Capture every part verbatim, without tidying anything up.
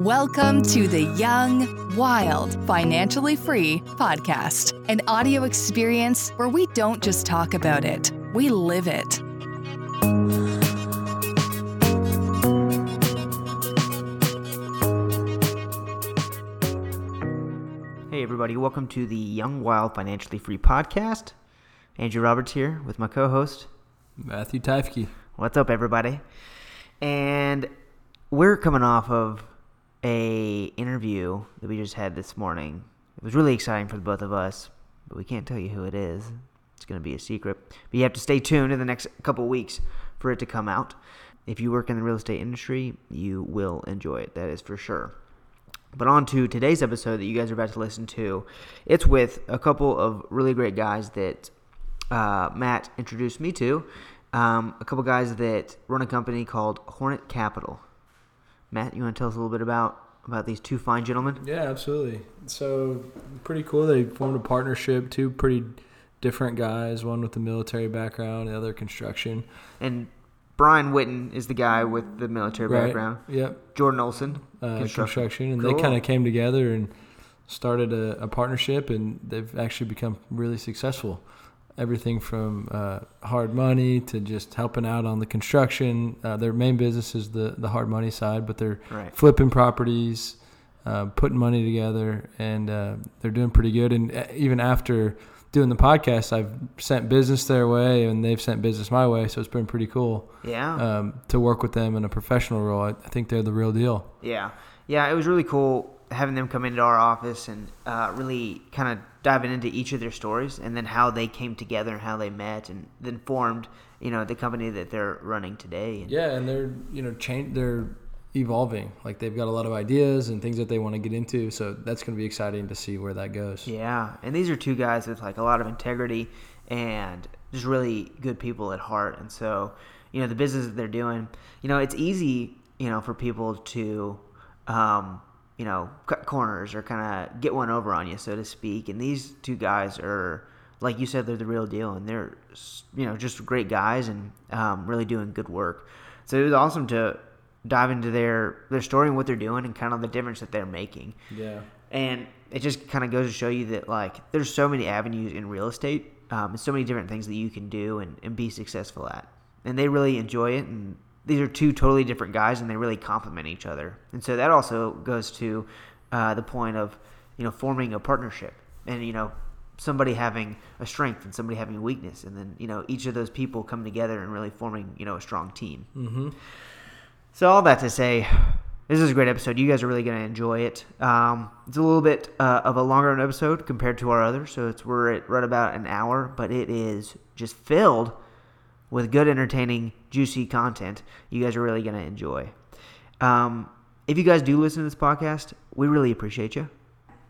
Welcome to the Young, Wild, Financially Free podcast, an audio experience where we don't just talk about it, we live it. Hey everybody, welcome to the Young, Wild, Financially Free podcast. Andrew Roberts here with my co-host, Matthew Teifke. What's up everybody? And we're coming off of a interview that we just had this morning. It was really exciting for the both of us, but we can't tell you who it is. It's going to be a secret. But you have to stay tuned in the next couple of weeks for it to come out. If you work in the real estate industry, you will enjoy it. That is for sure. But on to today's episode that you guys are about to listen to. It's with a couple of really great guys that uh, Matt introduced me to. Um, a couple guys that run a company called Hornet Capital. Matt, you want to tell us a little bit about, about these two fine gentlemen? Yeah, absolutely. So pretty cool. They formed a partnership, two pretty different guys, one with the military background, the other construction. And Brian Whitten is the guy with the military right. background. Yep. Jordan Olson, uh, construction. construction. And cool. They kind of came together and started a, a partnership, and they've actually become really successful. Everything from uh, hard money to just helping out on the construction. Uh, their main business is the, the hard money side, but they're right. flipping properties, uh, putting money together, and uh, they're doing pretty good. And even after doing the podcast, I've sent business their way, and they've sent business my way, so it's been pretty cool Yeah. Um, to work with them in a professional role. I, I think they're the real deal. Yeah. Yeah, it was really cool having them come into our office and uh, really kind of diving into each of their stories and then how they came together and how they met and then formed, you know, the company that they're running today. And yeah, and they're, you know, change, they're evolving. Like, they've got a lot of ideas and things that they want to get into, so that's going to be exciting to see where that goes. Yeah, and these are two guys with, like, a lot of integrity and just really good people at heart. And so, you know, the business that they're doing, you know, it's easy, you know, for people to um, – you know, cut corners or kind of get one over on you, so to speak. And these two guys are, like you said, they're the real deal, and they're, you know, just great guys and um, really doing good work. So it was awesome to dive into their, their story and what they're doing and kind of the difference that they're making. Yeah. And it just kind of goes to show you that, like, there's so many avenues in real estate um, and so many different things that you can do and, and be successful at. And they really enjoy it, and these are two totally different guys, and they really complement each other. And so that also goes to uh, the point of, you know, forming a partnership and, you know, somebody having a strength and somebody having a weakness. And then, you know, each of those people come together and really forming, you know, a strong team. Mm-hmm. So all that to say, this is a great episode. You guys are really going to enjoy it. Um, it's a little bit uh, of a longer episode compared to our others. So it's we're at right about an hour, but it is just filled with good, entertaining, juicy content you guys are really going to enjoy. Um, if you guys do listen to this podcast, we really appreciate you.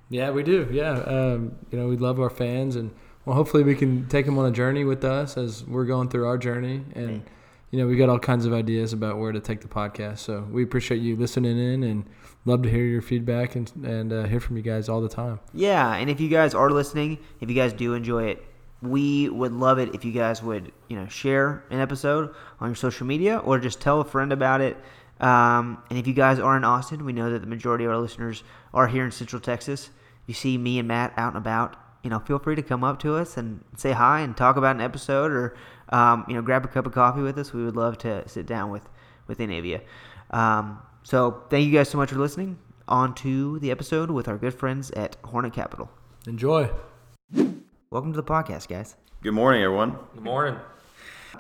Yeah, we do. Yeah. Um, you know, we love our fans, and well, hopefully we can take them on a journey with us as we're going through our journey. And, you know, we got all kinds of ideas about where to take the podcast. So we appreciate you listening in, and love to hear your feedback and, and uh, hear from you guys all the time. Yeah. And if you guys are listening, if you guys do enjoy it, we would love it if you guys would, you know, share an episode on your social media or just tell a friend about it. Um, and if you guys are in Austin, we know that the majority of our listeners are here in Central Texas. If you see me and Matt out and about, you know, feel free to come up to us and say hi and talk about an episode, or, um, you know, grab a cup of coffee with us. We would love to sit down with, with any of you. Um, so thank you guys so much for listening. On to the episode with our good friends at Hornet Capital. Enjoy. Welcome to the podcast, guys. Good morning, everyone. Good morning.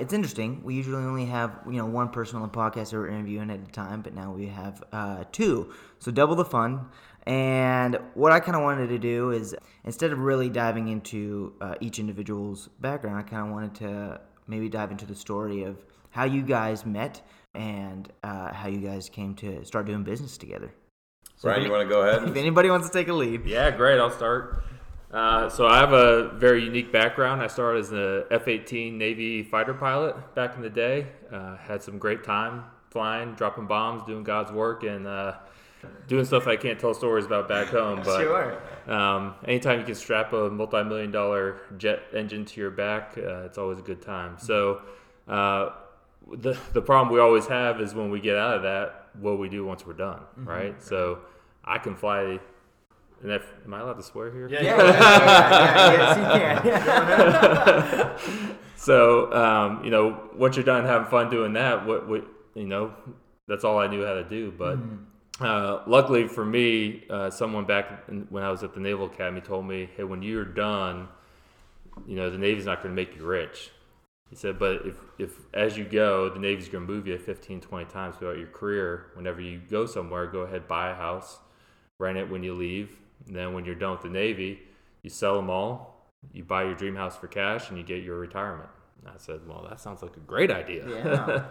It's interesting. We usually only have, you know, one person on the podcast that we're interviewing at a time, but now we have uh, two. So double the fun. And what I kind of wanted to do is, instead of really diving into uh, each individual's background, I kind of wanted to maybe dive into the story of how you guys met and uh, how you guys came to start doing business together. So Brian, you want to go ahead? If anybody wants to take a lead. Yeah, great. I'll start. Uh, so I have a very unique background. I started as an F eighteen Navy fighter pilot back in the day. Uh, had some great time flying, dropping bombs, doing God's work, and uh, doing stuff I can't tell stories about back home. But sure. um, anytime you can strap a multi-million dollar jet engine to your back, uh, it's always a good time. So uh, the the problem we always have is when we get out of that, what we do once we're done, mm-hmm. right? So I can fly. And if, am I allowed to swear here? Yeah, yeah, yeah, yeah, yeah, yeah, yes, you can. So, um, you know, once you're done having fun doing that, what, what you know, that's all I knew how to do. But mm-hmm. uh, luckily for me, uh, someone back in, when I was at the Naval Academy told me, hey, when you're done, you know, the Navy's not going to make you rich. He said, but if, if as you go, the Navy's going to move you fifteen, twenty times throughout your career. Whenever you go somewhere, go ahead, buy a house, rent it when you leave. And then when you're done with the Navy, you sell them all, you buy your dream house for cash, and you get your retirement. And I said, well, that sounds like a great idea. Yeah.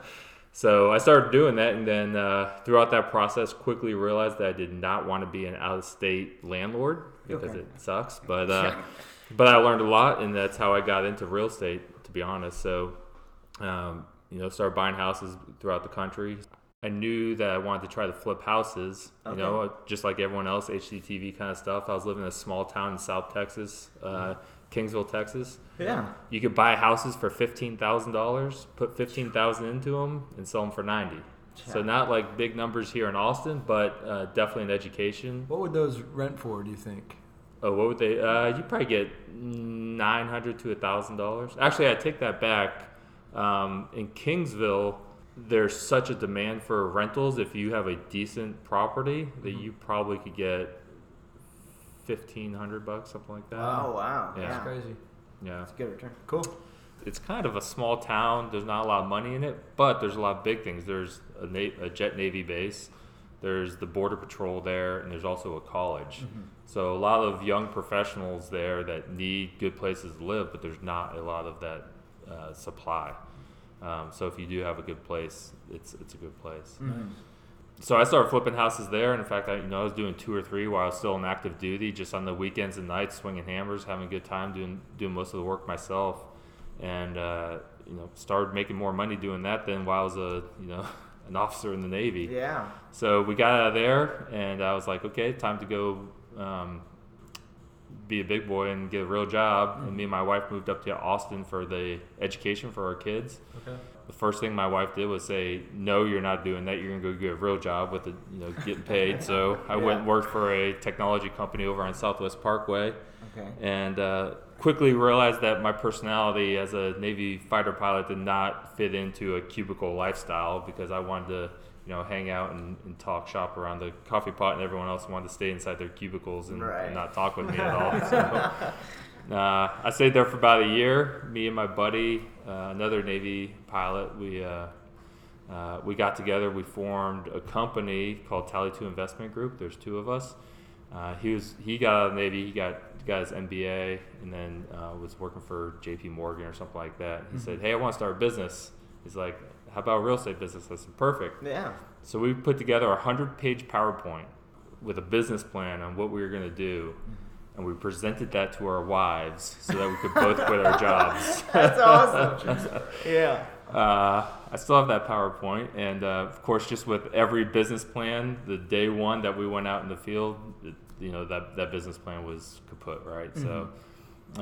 So I started doing that, and then uh, throughout that process, quickly realized that I did not want to be an out-of-state landlord because okay. it sucks. But uh, but I learned a lot, and that's how I got into real estate, to be honest. So, um, you know, started buying houses throughout the country. I knew that I wanted to try to flip houses, you okay. know, just like everyone else, H D T V kind of stuff. I was living in a small town in South Texas, uh, Kingsville, Texas. Yeah. You could buy houses for fifteen thousand dollars, put fifteen thousand dollars into them, and sell them for ninety thousand dollars. Yeah. So not like big numbers here in Austin, but uh, definitely an education. What would those rent for, do you think? Oh, what would they? Uh, you'd probably get nine hundred dollars to one thousand dollars. Actually, I take that back. Um, in Kingsville, there's such a demand for rentals. If you have a decent property, that you probably could get fifteen hundred bucks, something like that. Oh wow, yeah. That's crazy. Yeah, it's a good return. Cool. It's kind of a small town. There's not a lot of money in it, but there's a lot of big things. There's a, na- a jet Navy base. There's the Border Patrol there, and there's also a college. Mm-hmm. So a lot of young professionals there that need good places to live, but there's not a lot of that uh, supply. Um, so if you do have a good place, it's it's a good place. Mm-hmm. So I started flipping houses there, and in fact, I, you know, I was doing two or three while I was still in active duty, just on the weekends and nights, swinging hammers, having a good time, doing doing most of the work myself, and uh, you know, started making more money doing that than while I was a you know an officer in the Navy. Yeah. So we got out of there, and I was like, okay, time to go um, be a big boy and get a real job. Mm-hmm. And me and my wife moved up to Austin for the education for our kids. Okay. The first thing my wife did was say, no, you're not doing that. You're going to go get a real job with, a, you know, getting paid. So I yeah. went and worked for a technology company over on Southwest Parkway. Okay. And uh, quickly realized that my personality as a Navy fighter pilot did not fit into a cubicle lifestyle, because I wanted to, you know, hang out and, and talk shop around the coffee pot, and everyone else wanted to stay inside their cubicles and, right. and not talk with me at all. So, uh, I stayed there for about a year. Me and my buddy, uh, another Navy pilot, we uh, uh, we got together. We formed a company called Tally Two Investment Group. There's two of us. Uh, he was he got out of the Navy. He got got his M B A, and then uh, was working for J P Morgan or something like that. He mm-hmm. said, "Hey, I want to start a business." He's like, how about a real estate business? I said, perfect. Yeah. So we put together a one hundred page PowerPoint with a business plan on what we were going to do, and we presented that to our wives so that we could both quit our jobs. That's awesome. Yeah. Uh, I still have that PowerPoint, and uh, of course, just with every business plan, the day one that we went out in the field, it, you know, that, that business plan was kaput, right? Mm-hmm. So,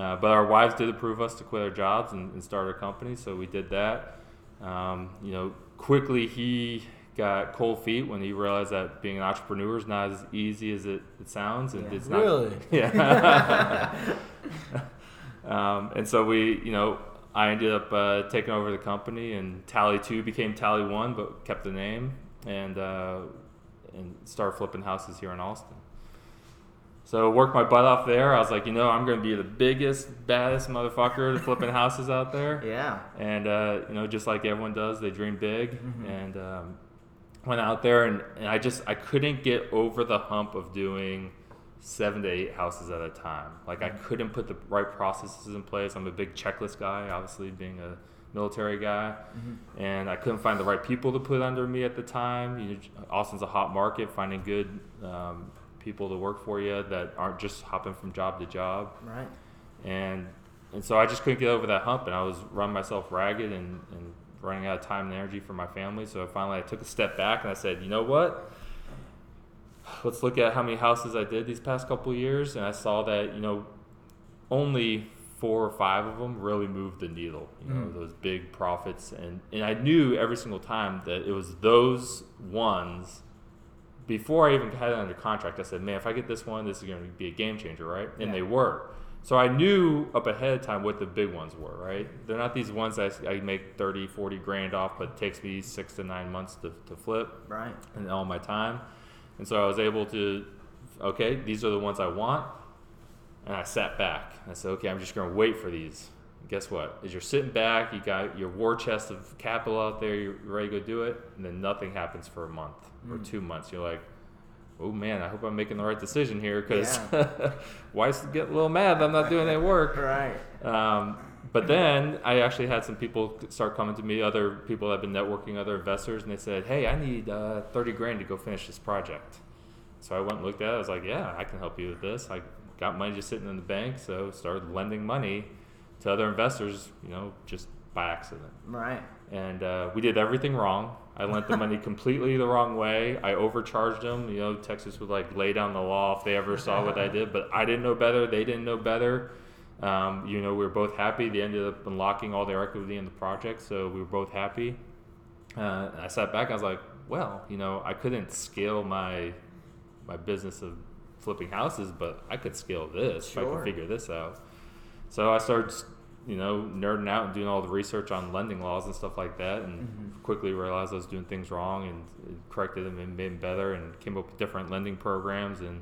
uh, but our wives did approve us to quit our jobs and, and start our company, so we did that. Um, you know, quickly he got cold feet when he realized that being an entrepreneur is not as easy as it, it sounds, and yeah. it's not. Really? Yeah. um, and so we, you know, I ended up uh, taking over the company, and Tally Two became Tally One, but kept the name, and uh, and started flipping houses here in Austin. So worked my butt off there. I was like, you know, I'm going to be the biggest, baddest motherfucker to flipping houses out there. Yeah. And, uh, you know, just like everyone does, they dream big. Mm-hmm. And um, went out there, and, and I just, I couldn't get over the hump of doing seven to eight houses at a time. Like, I couldn't put the right processes in place. I'm a big checklist guy, obviously being a military guy. Mm-hmm. And I couldn't find the right people to put under me at the time. You know, Austin's a hot market, finding good um people to work for you that aren't just hopping from job to job, right? And and so I just couldn't get over that hump, and I was running myself ragged and, and running out of time and energy for my family. So finally I took a step back, and I said, you know what, let's look at how many houses I did these past couple of years. And I saw that, you know, only four or five of them really moved the needle, you know, mm. those big profits. And, and I knew every single time that it was those ones. Before I even had it under contract, I said, man, if I get this one, this is going to be a game changer, right? And yeah. they were. So I knew up ahead of time what the big ones were, right? They're not these ones that I make thirty, forty grand off, but it takes me six to nine months to, to flip. Right. And all my time. And so I was able to, okay, these are the ones I want. And I sat back. I said, okay, I'm just going to wait for these. And guess what? As you're sitting back, you got your war chest of capital out there, you're ready to go do it, and then nothing happens for a month mm. or two months. You're like, oh man, I hope I'm making the right decision here, because yeah. wife's getting a little mad that I'm not doing any work. Right. Um, but then I actually had some people start coming to me, other people that have been networking, other investors, and they said, hey, I need uh, thirty grand to go finish this project. So I went and looked at it. I was like, yeah, I can help you with this. I got money just sitting in the bank, so started lending money to other investors, you know, just by accident. Right. And uh, we did everything wrong. I lent the money completely the wrong way. I overcharged them. You know, Texas would like lay down the law if they ever saw what I did, but I didn't know better. They didn't know better. Um, you know, we were both happy. They ended up unlocking all their equity in the project, so we were both happy. Uh, and I sat back. I was like, well, you know, I couldn't scale my my business of flipping houses, but I could scale this sure. if I could figure this out. So I started, you know, nerding out and doing all the research on lending laws and stuff like that, and mm-hmm. quickly realized I was doing things wrong and corrected them and made them better, and came up with different lending programs, and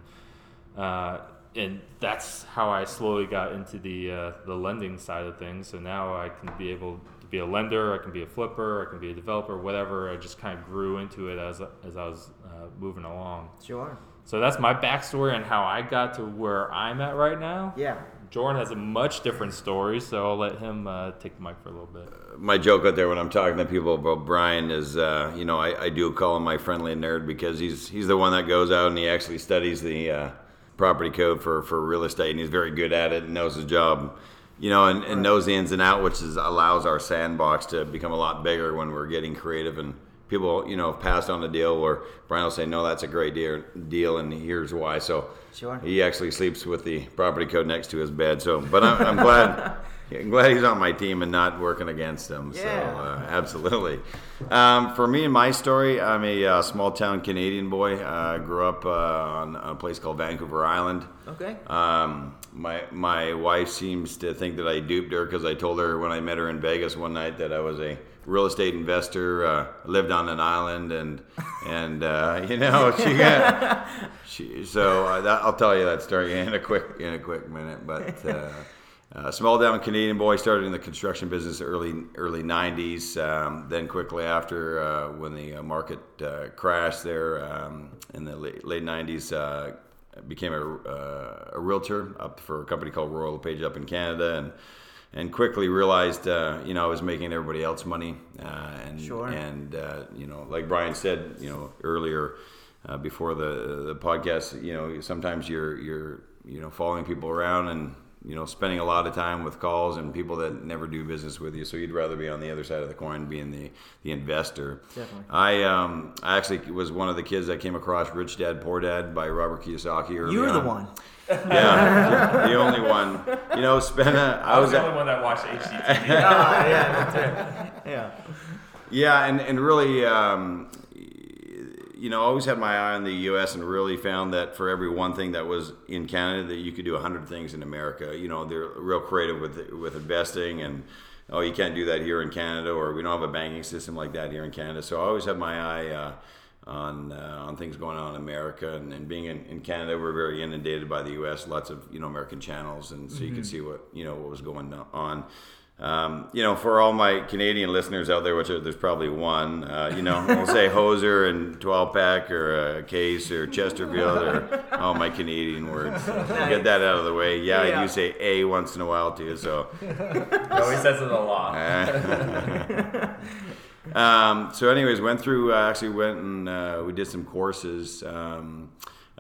uh, and that's how I slowly got into the uh, the lending side of things. So now I can be able to be a lender, I can be a flipper, I can be a developer, whatever. I just kind of grew into it as as I was uh, moving along. Sure. So that's my backstory and how I got to where I'm at right now. Yeah. Jordan has a much different story, so I'll let him uh, take the mic for a little bit. Uh, my joke out there when I'm talking to people about Brian is, uh, you know, I, I do call him my friendly nerd, because he's he's the one that goes out and he actually studies the uh, property code for, for real estate, and he's very good at it and knows his job, you know, and, and knows the ins and outs, which is, allows our sandbox to become a lot bigger when we're getting creative. And people, you know, have passed on a deal where Brian will say, no, that's a great deal, and here's why. So sure. he actually sleeps with the property code next to his bed. So, but I'm, I'm glad I'm glad he's on my team and not working against him. Yeah. So, uh, absolutely. Um, for me and my story, I'm a uh, small-town Canadian boy. I uh, grew up uh, on a place called Vancouver Island. Okay. Um, my, my wife seems to think that I duped her, because I told her when I met her in Vegas one night that I was a real estate investor, uh, lived on an island, and and uh, you know she got she. So uh, that, I'll tell you that story in a quick in a quick minute. But uh, uh, small town Canadian boy, started in the construction business early early nineties. Um, then quickly after, uh, when the market uh, crashed there um, in the late, late nineties, uh, became a uh, a realtor up for a company called Royal LePage up in Canada, and. And quickly realized, uh, you know, I was making everybody else money, uh, and sure. and uh, you know, like Brian said, you know, earlier, uh, before the the podcast, you know, sometimes you're you're you know following people around and you know spending a lot of time with calls and people that never do business with you. So you'd rather be on the other side of the coin, being the the investor. Definitely. I um I actually was one of the kids that came across Rich Dad Poor Dad by Robert Kiyosaki. You were on. The one. Yeah, the only one. You know, Spenna. I, I was the only at, one that watched H D T V. oh, yeah, that's right. Yeah. Yeah, and and really, um, you know, always had my eye on the U S, and really found that for every one thing that was in Canada, that you could do a hundred things in America. You know, they're real creative with with investing, and oh, you can't do that here in Canada, or we don't have a banking system like that here in Canada. So I always had my eye. Uh, on uh, on things going on in America, and, and being in, in Canada, we're very inundated by the U S, lots of, you know, American channels, and so mm-hmm. you could see what, you know, what was going on. Um, you know, for all my Canadian listeners out there, which are, there's probably one, uh, you know, we'll say hoser and twelve pack or a case or Chesterfield or all my Canadian words. So nice. Get that out of the way. Yeah, yeah. I do say A once in a while too, so. No, he says it a lot. Um, so anyways, went through, uh, actually went and, uh, we did some courses, um,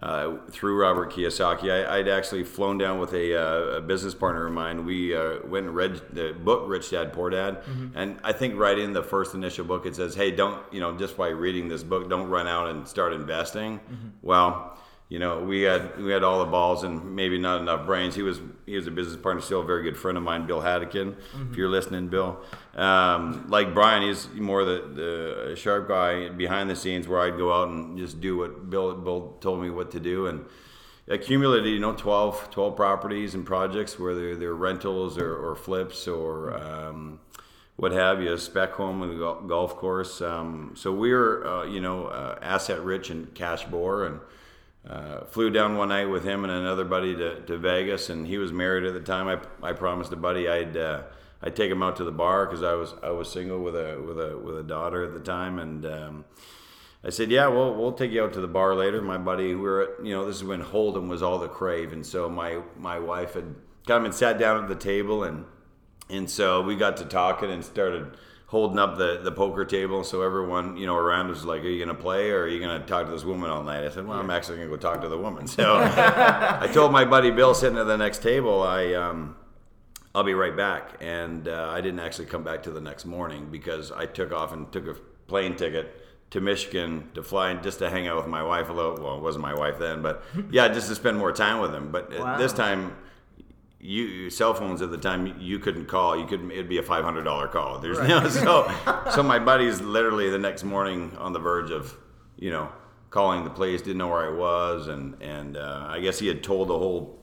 uh, through Robert Kiyosaki. I, I'd actually flown down with a, uh, a business partner of mine. We, uh, went and read the book, Rich Dad, Poor Dad. Mm-hmm. And I think right in the first initial book, it says, hey, don't, you know, just by reading this book, don't run out and start investing. Mm-hmm. Well, you know, we had we had all the balls and maybe not enough brains. He was he was a business partner, still a very good friend of mine, Bill Haddocken. Mm-hmm. If you're listening, Bill, um, like Brian, he's more the, the sharp guy behind the scenes, where I'd go out and just do what Bill Bill told me what to do, and accumulated, you know, twelve, twelve properties and projects, whether they're rentals or, or flips or um, what have you, a spec home and a golf course. Um, so we were, uh, you know, uh, asset rich and cash poor, and uh, flew down one night with him and another buddy to, to Vegas, and he was married at the time. I I promised a buddy I'd uh, I'd take him out to the bar because I was I was single with a with a with a daughter at the time, and um, I said, yeah, well, we'll take you out to the bar later. My buddy, we were, you know, this is when Hold'em was all the crave, and so my my wife had come and sat down at the table, and and so we got to talking and started holding up the, the poker table, so everyone, you know, around was like, are you going to play or are you going to talk to this woman all night? I said, well, I'm actually going to go talk to the woman. So I told my buddy Bill sitting at the next table, I, um, I'll be right back. And uh, I didn't actually come back till the next morning because I took off and took a plane ticket to Michigan to fly just to hang out with my wife a little. Well, it wasn't my wife then, but yeah, just to spend more time with him. But wow. At this time... You cell phones at the time, you couldn't call. You couldn't. It'd be a five hundred dollars call. There's right. no so. So my buddy's literally the next morning on the verge of, you know, calling the police. Didn't know where I was, and and uh, I guess he had told the whole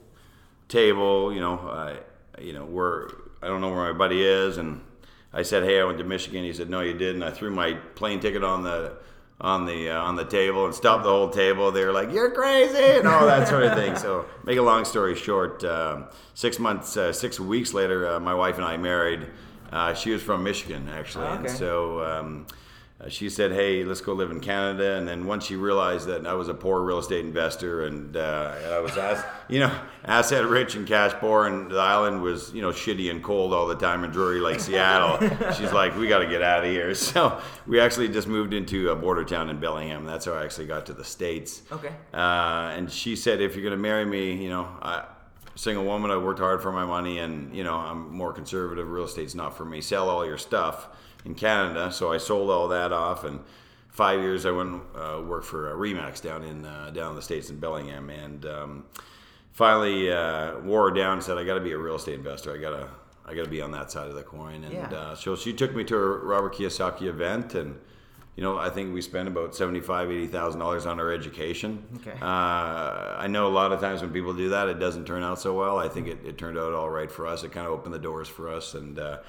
table, you know, uh, you know where I don't know where my buddy is, and I said, hey, I went to Michigan. He said, no, you didn't. I threw my plane ticket on the on the uh, on the table and stopped the whole table. They were like, you're crazy, and all that sort of thing. So make a long story short, um, six months uh, six weeks later, uh, my wife and I married. Uh, she was from Michigan, actually. Oh, okay. And so um, she said, hey, let's go live in Canada. And then once she realized that I was a poor real estate investor, and, uh, and I was ass- you know asset rich and cash poor, and the island was, you know, shitty and cold all the time and dreary like Seattle, she's like, we got to get out of here. So we actually just moved into a border town in Bellingham. That's how I actually got to the States. Okay. Uh, and she said, if you're going to marry me, you know, I, single woman, I worked hard for my money, and, you know, I'm more conservative. Real estate's not for me. Sell all your stuff in Canada. So I sold all that off, and five years I went uh, work for a Remax down in uh, down in the States in Bellingham, and um, finally uh, wore her down and said, I got to be a real estate investor. I gotta I gotta be on that side of the coin. And yeah. uh, so she took me to a Robert Kiyosaki event, and you know, I think we spent about seventy-five, eighty thousand dollars on our education. Okay. Uh, I know a lot of times when people do that, it doesn't turn out so well. I think it, it turned out all right for us. It kind of opened the doors for us, and. Uh,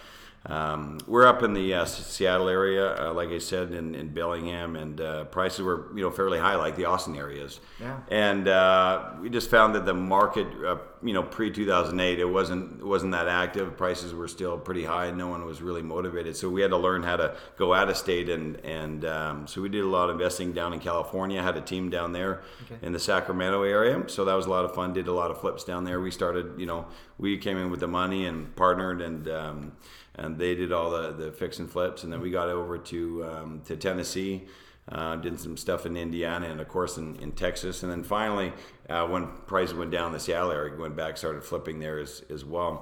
Um, we're up in the uh, Seattle area, uh, like I said, in, in Bellingham, and uh, prices were, you know, fairly high, like the Austin areas. Yeah. And uh, we just found that the market, uh, you know, pre two thousand eight, it wasn't it wasn't that active. Prices were still pretty high. No one was really motivated, so we had to learn how to go out of state, and and um, so we did a lot of investing down in California. Had a team down there okay. in the Sacramento area, so that was a lot of fun. Did a lot of flips down there. We started, you know, we came in with the money and partnered, and. Um, And they did all the, the fix and flips, and then we got over to um, to Tennessee, uh, did some stuff in Indiana, and of course in, in Texas, and then finally uh, when prices went down, the Seattle area went back, started flipping there as as well.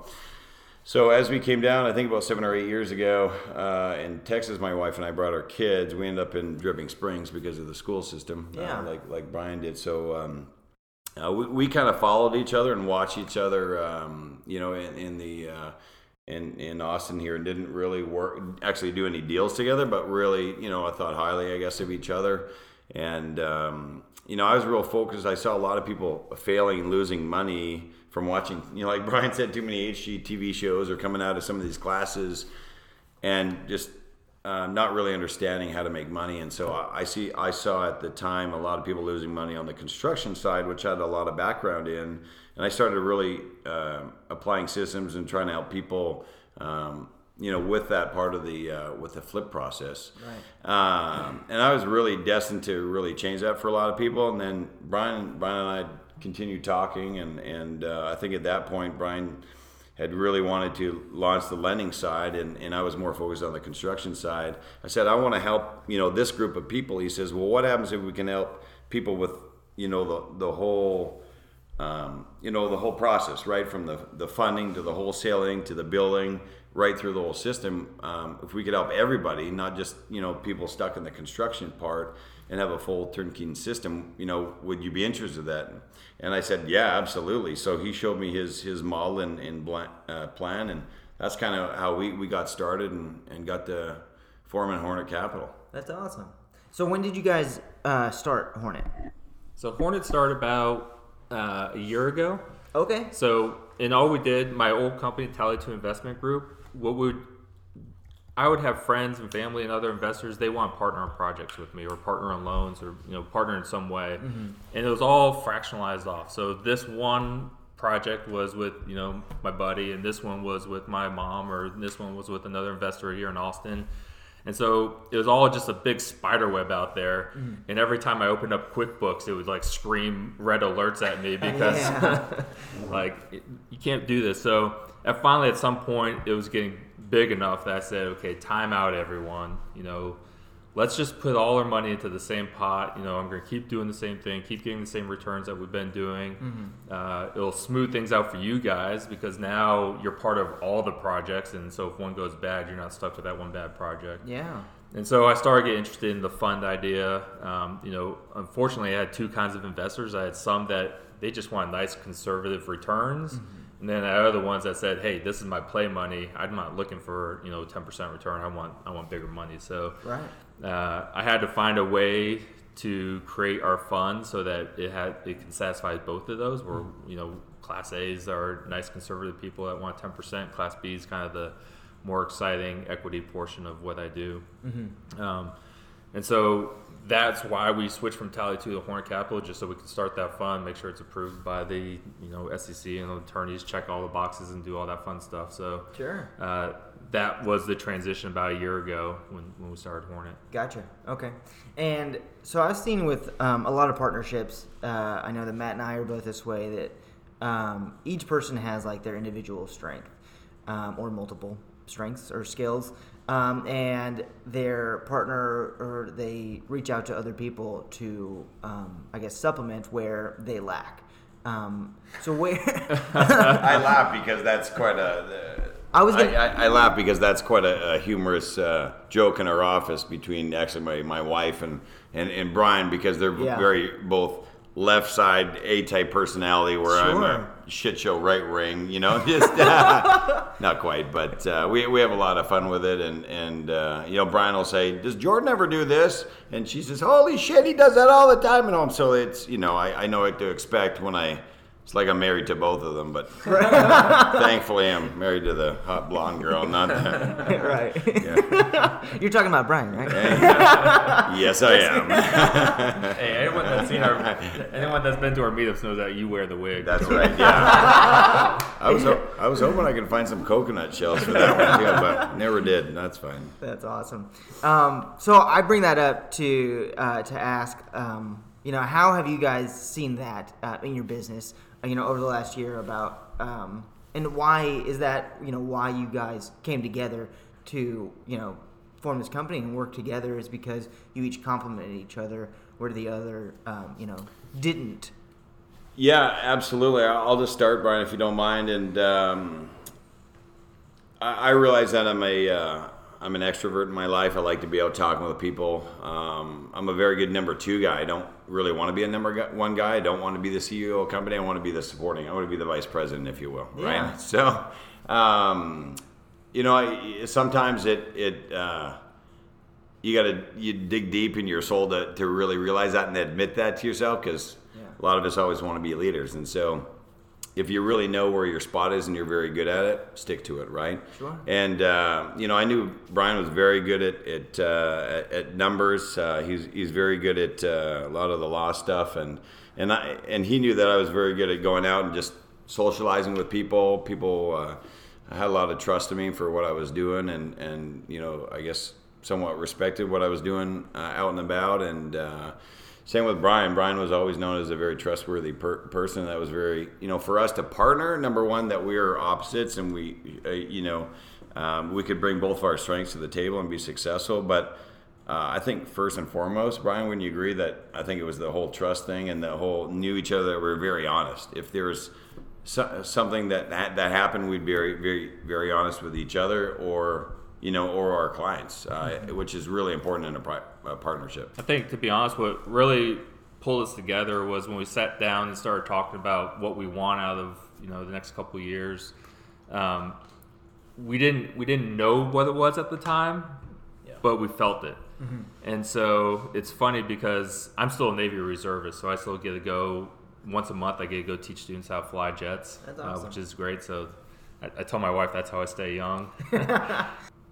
So as we came down, I think about seven or eight years ago, uh, in Texas, my wife and I brought our kids. We ended up in Dripping Springs because of the school system, yeah. uh, like like Brian did. So. Um, uh, we we kind of followed each other and watched each other, um, you know, in, in the. Uh, In, in Austin here, and didn't really work, actually do any deals together, but really, you know, I thought highly, I guess, of each other. And, um, you know, I was real focused. I saw a lot of people failing and losing money from watching, you know, like Brian said, too many H G T V shows or coming out of some of these classes and just uh, not really understanding how to make money. And so I, I see, I saw at the time a lot of people losing money on the construction side, which I had a lot of background in. And I started really uh, applying systems and trying to help people, um, you know, with that part of the uh, with the flip process. Right. Um, and I was really destined to really change that for a lot of people. And then Brian, Brian and I continued talking, and and uh, I think at that point Brian had really wanted to launch the lending side, and, and I was more focused on the construction side. I said, I want to help, you know, this group of people. He says, well, what happens if we can help people with, you know, the the whole um, you know, the whole process, right? From the, the funding to the wholesaling to the building, right through the whole system. Um, if we could help everybody, not just, you know, people stuck in the construction part, and have a full turnkey system, you know, would you be interested in that? And I said, yeah, absolutely. So he showed me his his model and, and uh, plan, and that's kind of how we, we got started and, and got to forming Hornet Capital. That's awesome. So when did you guys uh, start Hornet? So Hornet started about uh, a year ago. Okay. So, and all we did, my old company, Tally Two Investment Group, what we would, I would have friends and family and other investors, they want to partner on projects with me or partner on loans or, you know, partner in some way. Mm-hmm. And it was all fractionalized off. So this one project was with, you know, my buddy, and this one was with my mom, or this one was with another investor here in Austin. And so it was all just a big spider web out there. Mm-hmm. And every time I opened up QuickBooks, it would like scream red alerts at me because yeah. like it, you can't do this. So and finally at some point it was getting big enough that I said, okay, time out, everyone. You know, let's just put all our money into the same pot. You know, I'm going to keep doing the same thing, keep getting the same returns that we've been doing. Mm-hmm. Uh, it'll smooth things out for you guys because now you're part of all the projects. And so if one goes bad, you're not stuck to that one bad project. Yeah. And so I started getting interested in the fund idea. Um, you know, unfortunately, I had two kinds of investors. I had some that they just wanted nice conservative returns. Mm-hmm. And then I had the ones that said, "Hey, this is my play money. I'm not looking for, you know, ten percent return. I want, I want bigger money." So, right. uh, I had to find a way to create our fund so that it had it can satisfy both of those. Where mm-hmm. you know, Class A's are nice conservative people that want ten percent. Class B is kind of the more exciting equity portion of what I do. Mm-hmm. Um, and so that's why we switched from Tally to the Hornet Capital, just so we can start that fund, make sure it's approved by the, you know, S E C and the attorneys, check all the boxes and do all that fun stuff. So sure, uh, that was the transition about a year ago when, when we started Hornet. Gotcha. Okay. And so I've seen with um, a lot of partnerships, uh, I know that Matt and I are both this way, that um, each person has like their individual strength um, or multiple strengths or skills. Um, and their partner, or they reach out to other people to, um, I guess, supplement where they lack. Um, so where I laugh because that's quite a. Uh, I was. Gonna... I, I, I laugh because that's quite a, a humorous uh, joke in our office between actually my, my wife and, and, and Brian, because they're yeah. very both left side A-type personality, where sure. I'm a shit show right wing, you know, just uh, not quite, but uh, we we have a lot of fun with it, and and uh, you know, Brian will say, "Does Jordan ever do this?" And she says, "Holy shit, he does that all the time at home." So it's, you know, I, I know what to expect when I. It's like I'm married to both of them, but uh, thankfully I'm married to the hot blonde girl, not the... Right. Yeah. You're talking about Brian, right? Yeah. Yes, I am. Hey, anyone that's seen our, anyone that's been to our meetups knows that you wear the wig. That's right, yeah. I was ho- I was hoping I could find some coconut shells for that one, too, but never did. That's fine. That's awesome. Um, so I bring that up to uh, to ask, um, you know, how have you guys seen that uh, in your business? You know, over the last year about, um, and why is that, you know, why you guys came together to, you know, form this company and work together, is because you each complemented each other where the other, um, you know, didn't. Yeah, absolutely. I'll just start, Brian, if you don't mind. And um, I, I realize that I'm a, uh, I'm an extrovert in my life. I like to be out talking with people. Um, I'm a very good number two guy. I don't really want to be a number one guy. I don't want to be the C E O of a company. I want to be the supporting. I want to be the vice president, if you will. Yeah. Right? So, um, you know, I, sometimes it, it uh, you got to you dig deep in your soul to, to really realize that and admit that to yourself, because yeah. a lot of us always want to be leaders. And so if you really know where your spot is and you're very good at it, stick to it, right? Sure. And uh, you know, I knew Brian was very good at at, uh, at, at numbers. Uh, he's he's very good at uh, a lot of the law stuff, and and I and he knew that I was very good at going out and just socializing with people. People uh, had a lot of trust in me for what I was doing, and and you know, I guess somewhat respected what I was doing uh, out and about, and. Uh, Same with Brian. Brian was always known as a very trustworthy per- person. That was very, you know, for us to partner, number one, that we are opposites, and we, uh, you know, um, we could bring both of our strengths to the table and be successful. But Uh, I think first and foremost, Brian, wouldn't you agree that I think it was the whole trust thing and the whole knew each other, that we were very honest. If there was so, something that, that that happened, we'd be very, very, very honest with each other, or you know, or our clients, uh, which is really important in a, pri- a partnership. I think, to be honest, what really pulled us together was when we sat down and started talking about what we want out of you know the next couple of years. Um, we didn't we didn't know what it was at the time, yeah. but we felt it. Mm-hmm. And so it's funny because I'm still a Navy reservist, so I still get to go once a month. I get to go teach students how to fly jets, that's awesome. uh, which is great. So I, I tell my wife that's how I stay young.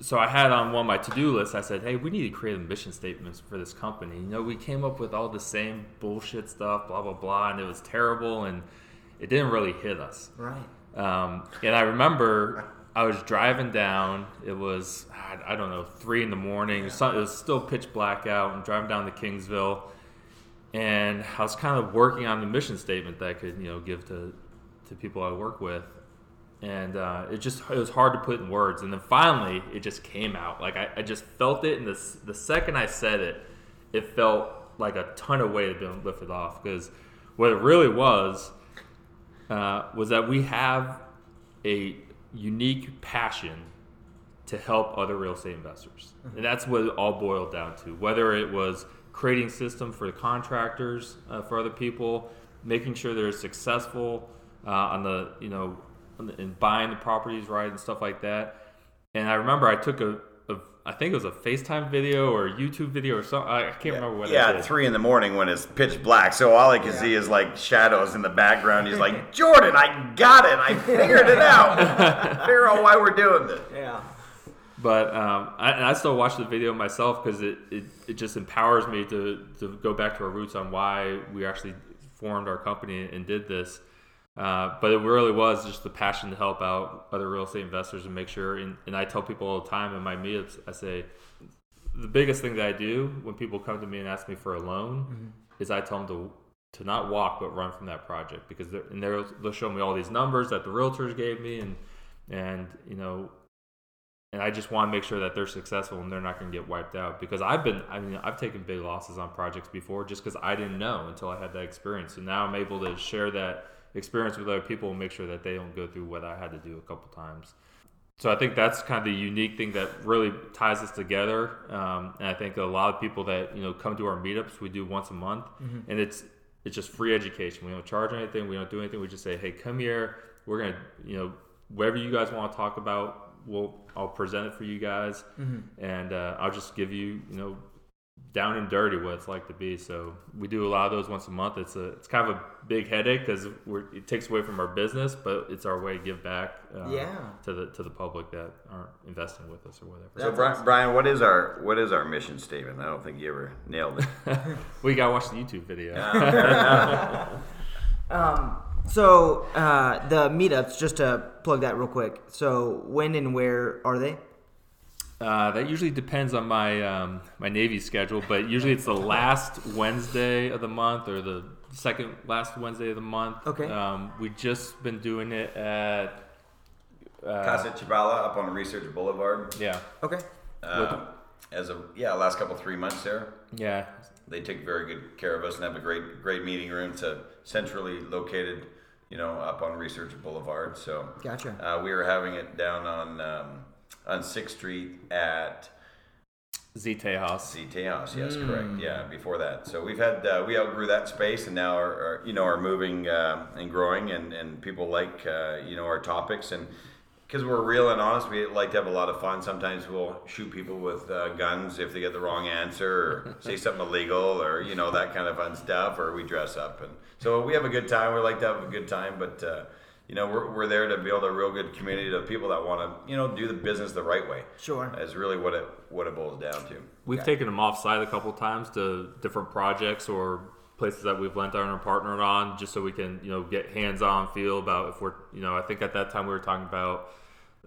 So I had on one of my to-do lists, I said, hey, we need to create a mission statement for this company. You know, we came up with all the same bullshit stuff, blah, blah, blah, and it was terrible, and it didn't really hit us. Right. Um, and I remember... I was driving down, it was, I don't know, three in the morning, yeah. It was still pitch black out. I'm driving down to Kingsville, and I was kind of working on the mission statement that I could, you know, give to, to people I work with, and uh, it just, it was hard to put in words, and then finally, it just came out. Like, I, I just felt it, and the, the second I said it, it felt like a ton of weight had been lifted off, because what it really was, uh, was that we have a... unique passion to help other real estate investors. And that's what it all boiled down to, whether it was creating systems for the contractors, uh, for other people, making sure they're successful uh, on the, you know, on the, in buying the properties right and stuff like that. And I remember I took a, a I think it was a FaceTime video or a YouTube video or something. I can't yeah. remember what yeah, it was. Yeah, three in the morning when it's pitch black. So all I can yeah. see is like shadows in the background. He's like, Jordan, I got it. I figured it out. Figure out why we're doing this. Yeah. But um, I, and I still watch the video myself because it, it, it just empowers me to, to go back to our roots on why we actually formed our company and did this. Uh, but it really was just the passion to help out other real estate investors and make sure, and, and I tell people all the time in my meetups, I say, the biggest thing that I do when people come to me and ask me for a loan mm-hmm. is I tell them to to not walk, but run from that project, because they're, and they're, they'll show me all these numbers that the realtors gave me, and, and you know, and I just want to make sure that they're successful and they're not going to get wiped out, because I've been, I mean, I've taken big losses on projects before just because I didn't know until I had that experience. So now I'm able to share that experience with other people and make sure that they don't go through what I had to do a couple times. So I think that's kind of the unique thing that really ties us together. Um, and I think a lot of people that, you know, come to our meetups, we do once a month mm-hmm. and it's, it's just free education. We don't charge anything. We don't do anything. We just say, hey, come here. We're going to, you know, whatever you guys want to talk about, we'll, I'll present it for you guys. Mm-hmm. And, uh, I'll just give you, you know, down and dirty what it's like to be. So we do a lot of those once a month. It's a it's kind of a big headache because we're it takes away from our business, but it's our way to give back uh, yeah. to the to the public that aren't investing with us or whatever. So Brian, Brian, what is our what is our mission statement? I don't think you ever nailed it. We gotta watch the YouTube video. um. So uh, the meetups, just to plug that real quick. So when and where are they? Uh, that usually depends on my um, my Navy schedule, but usually it's the last Wednesday of the month or the second last Wednesday of the month. Okay. Um, we've just been doing it at uh, Casa Chabala up on Research Boulevard. Yeah. Okay. Um, as a yeah, last couple three months there. Yeah. They take very good care of us and have a great great meeting room. It's a centrally located, you know, up on Research Boulevard. So. Gotcha. Uh, we were having it down on. Um, On sixth Street at Z Tejas. Z Tejas, yes, mm. correct. Yeah, before that. So we've had uh, we outgrew that space, and now are, are you know are moving uh, and growing, and, and people like uh, you know our topics, and because we're real and honest, we like to have a lot of fun. Sometimes we'll shoot people with uh, guns if they get the wrong answer, or say something illegal, or you know that kind of fun stuff, or we dress up, and so we have a good time. We like to have a good time, but. Uh, You know, we're we're there to build a real good community of people that want to, you know, do the business the right way. Sure. That's really what it what it boils down to. We've okay. taken them offsite a couple of times to different projects or places that we've lent on or partnered on, just so we can, you know, get hands-on feel about if we're, you know, I think at that time we were talking about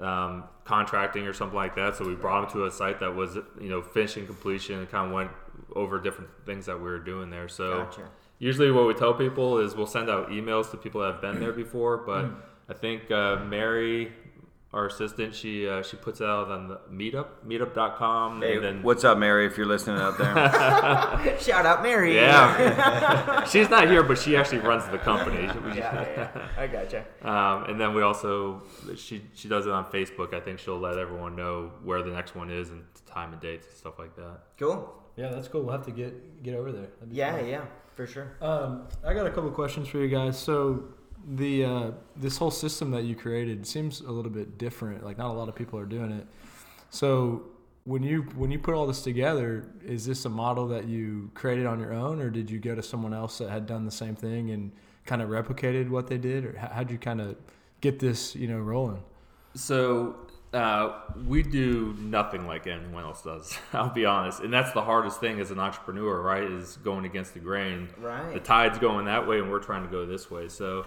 um, contracting or something like that. So we brought them to a site that was, you know, finishing completion and kind of went over different things that we were doing there. So. Gotcha. Usually what we tell people is we'll send out emails to people that have been there before, but I think uh, Mary, our assistant, she uh, she puts out on the Meetup, meetup dot com. Hey, and then, what's up, Mary, if you're listening out there? Shout out, Mary. Yeah. She's not here, but she actually runs the company. yeah, yeah, yeah. I gotcha. Um, and then we also, she, she does it on Facebook. I think she'll let everyone know where the next one is and time and dates and stuff like that. Cool. Yeah, that's cool. We'll have to get, get over there. Yeah, fun. yeah, for sure. Um, I got a couple questions for you guys. So... The uh, this whole system that you created seems a little bit different. Like, not a lot of people are doing it. So when you when you put all this together, is this a model that you created on your own, or did you go to someone else that had done the same thing and kind of replicated what they did, or how'd you kind of get this, you know, rolling? So uh, we do nothing like anyone else does. I'll be honest, and that's the hardest thing as an entrepreneur, right? Is going against the grain. Right. The tide's going that way, and we're trying to go this way. So.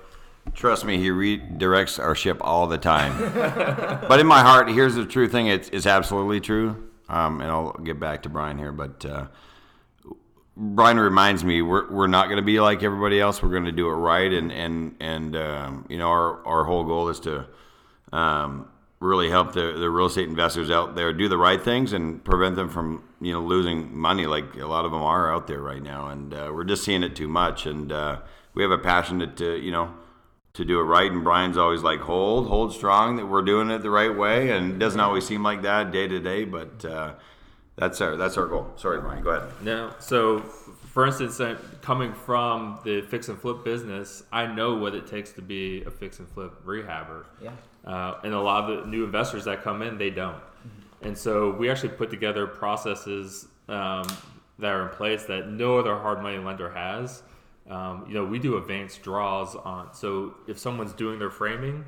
Trust me, he redirects our ship all the time. But in my heart, here's the true thing. It's, it's absolutely true. Um, and I'll get back to Brian here. But uh, Brian reminds me, we're we're not going to be like everybody else. We're going to do it right. And, and, and um, you know, our, our whole goal is to um, really help the, the real estate investors out there do the right things and prevent them from, you know, losing money like a lot of them are out there right now. And uh, we're just seeing it too much. And uh, we have a passion to, to you know, to do it right. And Brian's always like, hold, hold strong that we're doing it the right way. And it doesn't always seem like that day to day, but uh, that's our that's our goal. Sorry, Brian, go ahead. No, so for instance, coming from the fix and flip business, I know what it takes to be a fix and flip rehabber. Yeah. Uh, and a lot of the new investors that come in, they don't. Mm-hmm. And so we actually put together processes um, that are in place that no other hard money lender has. Um, you know, we do advanced draws on, so if someone's doing their framing,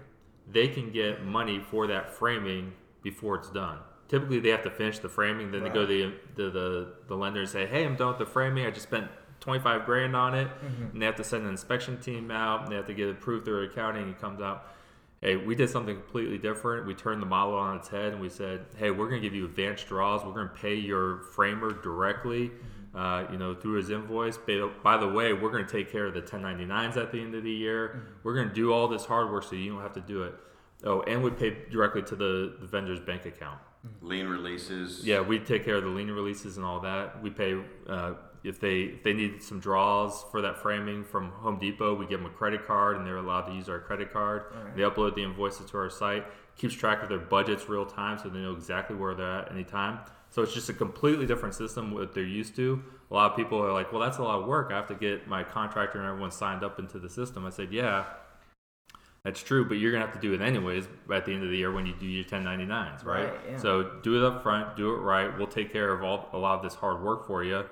they can get money for that framing before it's done. Typically, they have to finish the framing, then right. they go to the, to the the lender and say, "Hey, I'm done with the framing. I just spent twenty-five grand on it," mm-hmm. and they have to send an inspection team out, and they have to get approved through accounting. It comes out, hey, we did something completely different. We turned the model on its head, and we said, "Hey, we're going to give you advanced draws. We're going to pay your framer directly." Uh, you know, through his invoice. But by the way, we're going to take care of the ten ninety-nines at the end of the year. Mm-hmm. We're going to do all this hard work so you don't have to do it. Oh, and we pay directly to the, the vendor's bank account. Lien releases. Yeah, we take care of the lien releases and all that. We pay uh, if they if they need some draws for that framing from Home Depot. We give them a credit card, and they're allowed to use our credit card. Right. They upload the invoices to our site. Keeps track of their budgets real time, so they know exactly where they're at any time. So it's just a completely different system what they're used to. A lot of people are like, well, that's a lot of work. I have to get my contractor and everyone signed up into the system. I said, yeah, that's true, but you're going to have to do it anyways at the end of the year when you do your ten ninety-nines, right? right yeah. So do it up front, do it right. We'll take care of all, a lot of this hard work for you.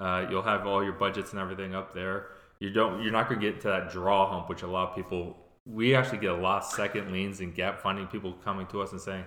Uh, you'll have all your budgets and everything up there. You don't, you're not going to get to that draw hump, which a lot of people, we actually get a lot of second liens and gap funding people coming to us and saying,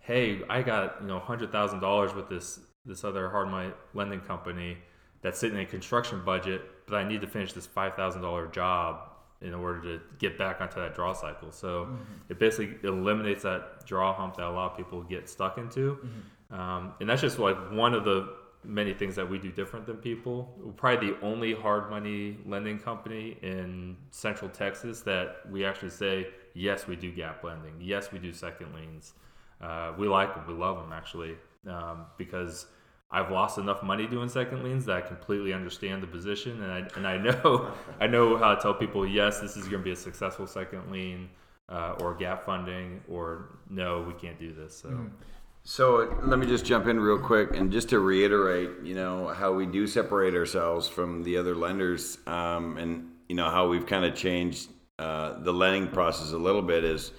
hey, I got you know one hundred thousand dollars with this this other hard money lending company that's sitting in a construction budget, but I need to finish this five thousand dollars job in order to get back onto that draw cycle. So mm-hmm. it basically eliminates that draw hump that a lot of people get stuck into. Mm-hmm. Um, and that's just like one of the many things that we do different than people. We're probably the only hard money lending company in Central Texas that we actually say, yes, we do gap lending. Yes, we do second liens. Uh, we like them. We love them, actually, um, because I've lost enough money doing second liens that I completely understand the position, and I and I know I know how to tell people, yes, this is going to be a successful second lien uh, or gap funding, or no, we can't do this. So. Mm-hmm. So let me just jump in real quick, and just to reiterate, you know, how we do separate ourselves from the other lenders, um, and you know how we've kind of changed uh, the lending process a little bit is.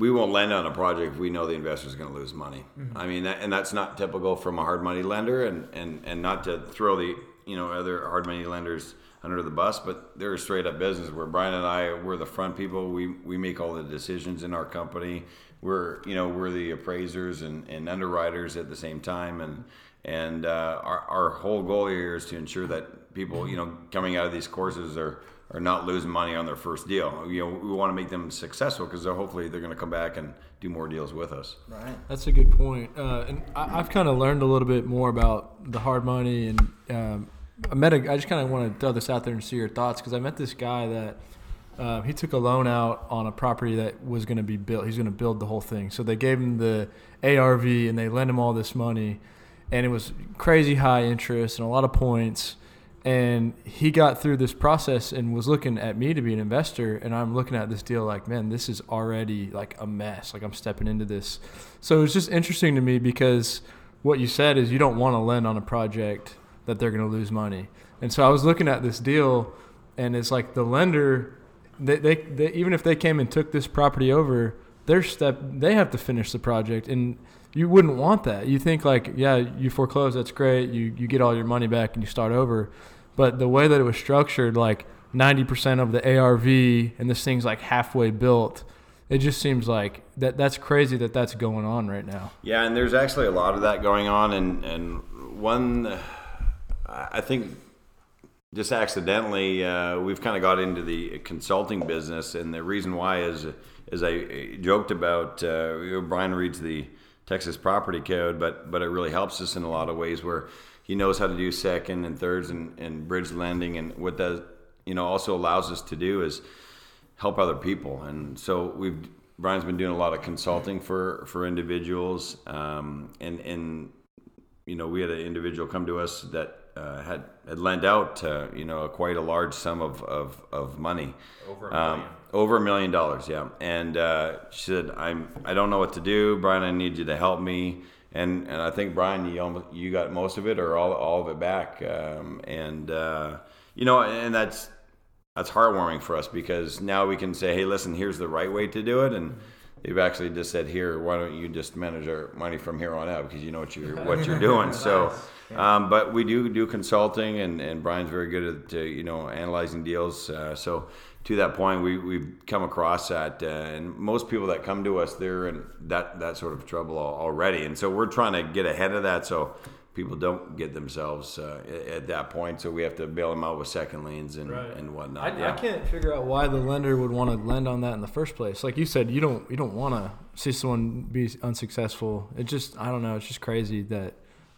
We won't lend on a project if we know the investor is going to lose money. Mm-hmm. I mean, that, and that's not typical from a hard money lender, and, and, and not to throw the you know other hard money lenders under the bus, but they're a straight up business where Brian and I, we're the front people. We we make all the decisions in our company. We're you know we're the appraisers and, and underwriters at the same time, and and uh, our our whole goal here is to ensure that people you know coming out of these courses are. Or not losing money on their first deal. You know, we want to make them successful because hopefully they're going to come back and do more deals with us. Right. That's a good point. Uh, and I, I've kind of learned a little bit more about the hard money. And um, I met. A, I just kind of want to throw this out there and see your thoughts because I met this guy that Uh, he took a loan out on a property that was going to be built. He's going to build the whole thing. So they gave him the A R V and they lent him all this money, and it was crazy high interest and a lot of points. And he got through this process and was looking at me to be an investor. And I'm looking at this deal like, man, this is already like a mess. Like I'm stepping into this. So it's just interesting to me because what you said is you don't want to lend on a project that they're going to lose money. And so I was looking at this deal, and it's like the lender, They, they they even if they came and took this property over, their step they have to finish the project, and you wouldn't want that. You think like, yeah, you foreclose, that's great, you you get all your money back and you start over. But the way that it was structured, like ninety percent of the A R V and this thing's like halfway built, it just seems like that that's crazy that that's going on right now. Yeah, and there's actually a lot of that going on, and and one I think. Just accidentally, uh, we've kind of got into the consulting business, and the reason why is, as I joked about, uh, Brian reads the Texas Property Code, but but it really helps us in a lot of ways where he knows how to do second and thirds and, and bridge lending, and what that you know also allows us to do is help other people, and so we've Brian's been doing a lot of consulting for for individuals, um, and and you know we had an individual come to us that. Uh, had, had lent out, uh, you know, a, quite a large sum of, of, of money, over a million. Um, over a million dollars. Yeah. And, uh, she said, I'm, I don't know what to do. Brian, I need you to help me. And, and I think Brian, you almost, you got most of it or all, all of it back. Um, and, uh, you know, and that's, that's heartwarming for us because now we can say, hey, listen, here's the right way to do it. And they've actually just said, here, why don't you just manage our money from here on out? Because you know what you're, what you're doing. So, Um, but we do do consulting, and, and Brian's very good at uh, you know analyzing deals. Uh, so to that point, we we've come across that, uh, and most people that come to us, they're in that that sort of trouble already, and so we're trying to get ahead of that so people don't get themselves uh, at that point. So we have to bail them out with second liens and, right. and whatnot. I, yeah. I can't figure out why the lender would want to lend on that in the first place. Like you said, you don't you don't want to see someone be unsuccessful. It just I don't know. It's just crazy that.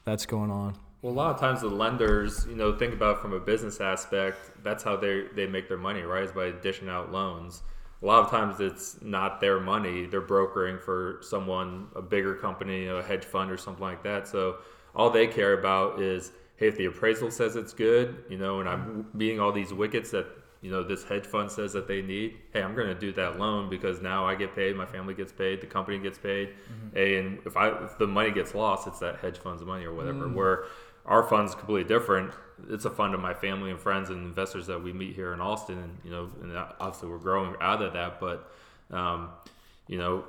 That's going on. Well, a lot of times the lenders, you know, think about it from a business aspect. That's how they, they make their money, right? Is by dishing out loans. A lot of times it's not their money. They're brokering for someone, a bigger company, a hedge fund or something like that. So all they care about is, hey, if the appraisal says it's good, you know, and I'm meeting all these wickets that, you know, this hedge fund says that they need, hey, I'm going to do that loan because now I get paid, my family gets paid, the company gets paid. Mm-hmm. Hey, and if I if the money gets lost, it's that hedge fund's money or whatever. Mm. Where our fund's completely different. It's a fund of my family and friends and investors that we meet here in Austin. And, you know, and obviously we're growing out of that. But, um, you know,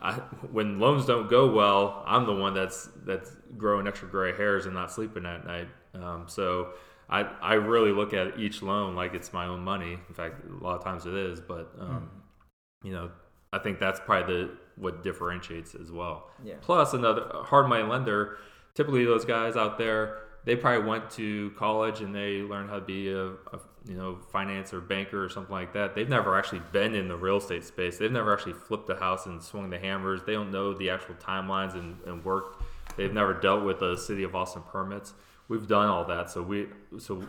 I, when loans don't go well, I'm the one that's that's growing extra gray hairs and not sleeping at night. Um, so... I, I really look at each loan like it's my own money. In fact, a lot of times it is, but um, mm. you know, I think that's probably the, what differentiates as well. Yeah. Plus, another hard money lender, typically those guys out there, they probably went to college and they learned how to be a, a you know finance or banker or something like that. They've never actually been in the real estate space. They've never actually flipped a house and swung the hammers. They don't know the actual timelines and, and work. They've never dealt with the city of Austin permits. We've done all that, so we, so,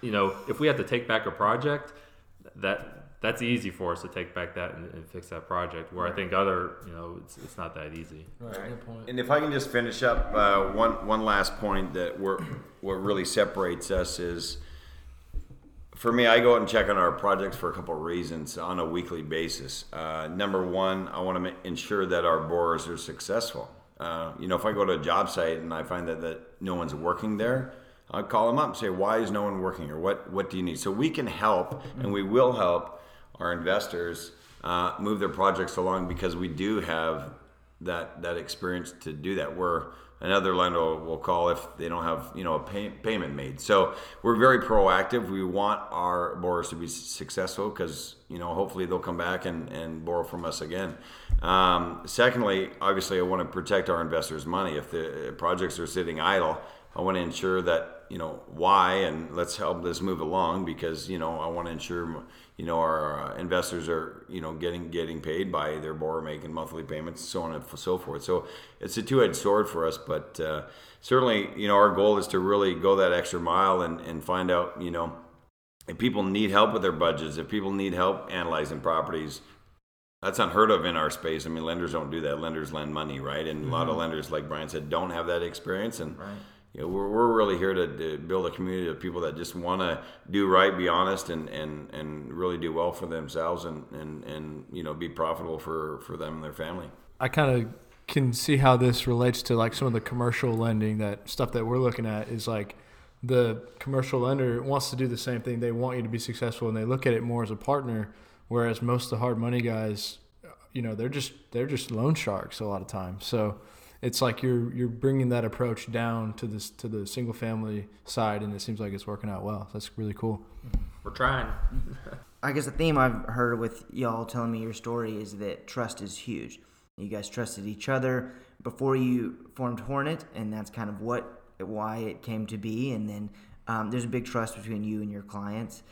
you know, if we have to take back a project, that that's easy for us to take back that and, and fix that project. Where right. I think other, you know, it's it's not that easy. Right. And if I can just finish up uh, one one last point that we're what really separates us is, for me, I go out and check on our projects for a couple of reasons on a weekly basis. Uh, number one, I want to ensure that our borrowers are successful. Uh, you know, if I go to a job site and I find that, that no one's working there, I'll call them up and say, why is no one working or what, what do you need? So we can help and we will help our investors uh, move their projects along because we do have that that experience to do that. We're another lender will call if they don't have, you know, a pay, payment made. So we're very proactive. We want our borrowers to be successful because, you know, hopefully they'll come back and, and borrow from us again. Um, secondly, obviously, I want to protect our investors' money. If the projects are sitting idle, I want to ensure that, you know, why, and let's help this move along because, you know, I want to ensure, you know, our investors are, you know, getting getting paid by their borrower, making monthly payments, so on and so forth. So it's a two-edged sword for us, but uh, certainly, you know, our goal is to really go that extra mile and, and find out, you know, if people need help with their budgets, if people need help analyzing properties, that's unheard of in our space. I mean, lenders don't do that. Lenders lend money, right? And mm-hmm. a lot of lenders, like Brian said, don't have that experience. And right. you know, we're we're really here to, to build a community of people that just want to do right, be honest, and, and, and really do well for themselves, and, and, and you know, be profitable for, for them and their family. I kind of can see how this relates to like some of the commercial lending, that stuff that we're looking at is like the commercial lender wants to do the same thing. They want you to be successful, and they look at it more as a partner. Whereas most of the hard money guys, you know, they're just they're just loan sharks a lot of times. So it's like you're you're bringing that approach down to this to the single family side, and it seems like it's working out well. So that's really cool. We're trying. I guess the theme I've heard with y'all telling me your story is that trust is huge. You guys trusted each other before you formed Hornet, and that's kind of what why it came to be. And then um, there's a big trust between you and your clients,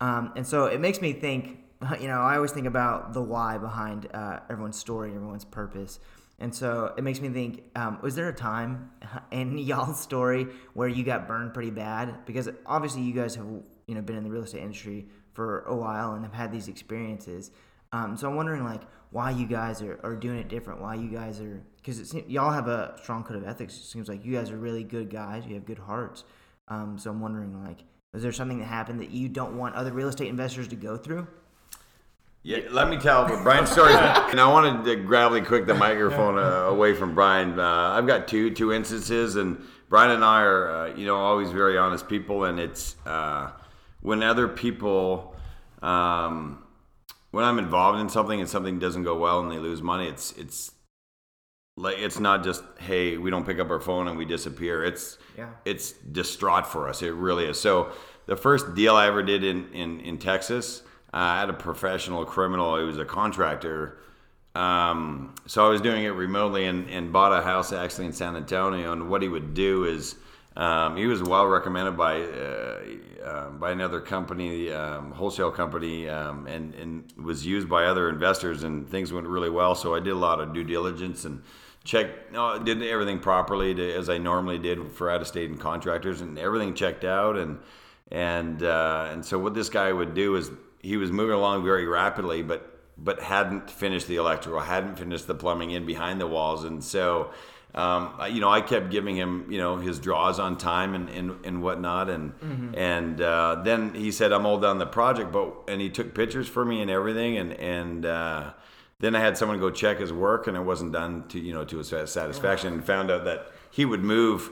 um, and so it makes me think. You know, I always think about the why behind uh, everyone's story, everyone's purpose. And so it makes me think, um, was there a time in y'all's story where you got burned pretty bad? Because obviously you guys have, you know, been in the real estate industry for a while and have had these experiences. Um, so I'm wondering, like, why you guys are, are doing it different, why you guys are – because y'all have a strong code of ethics. It seems like you guys are really good guys. You have good hearts. Um, so I'm wondering, like, was there something that happened that you don't want other real estate investors to go through? Yeah, let me tell but Brian's story. And I wanted to gradually quick the microphone uh, away from Brian. Uh, I've got two two instances, and Brian and I are, uh, you know, always very honest people. And it's uh, when other people, um, when I'm involved in something and something doesn't go well and they lose money, it's it's like it's not just hey, we don't pick up our phone and we disappear. It's yeah. it's distraught for us. It really is. So the first deal I ever did in in, in Texas. I had a professional criminal. He was a contractor. Um, so I was doing it remotely and, and bought a house actually in San Antonio. And what he would do is um, he was well recommended by uh, uh, by another company, um, wholesale company, um, and, and was used by other investors. And things went really well. So I did a lot of due diligence and checked, no, did everything properly to, as I normally did for out-of-state and contractors. And everything checked out. And, and, uh, and so what this guy would do is he was moving along very rapidly, but but hadn't finished the electrical, hadn't finished the plumbing in behind the walls. And so, um, you know, I kept giving him, you know, his draws on time and, and, and whatnot. And mm-hmm. and uh, then he said, I'm all done the project. But and he took pictures for me and everything. And, and uh, then I had someone go check his work, and it wasn't done to, you know, to his satisfaction. Yeah. And found out that he would move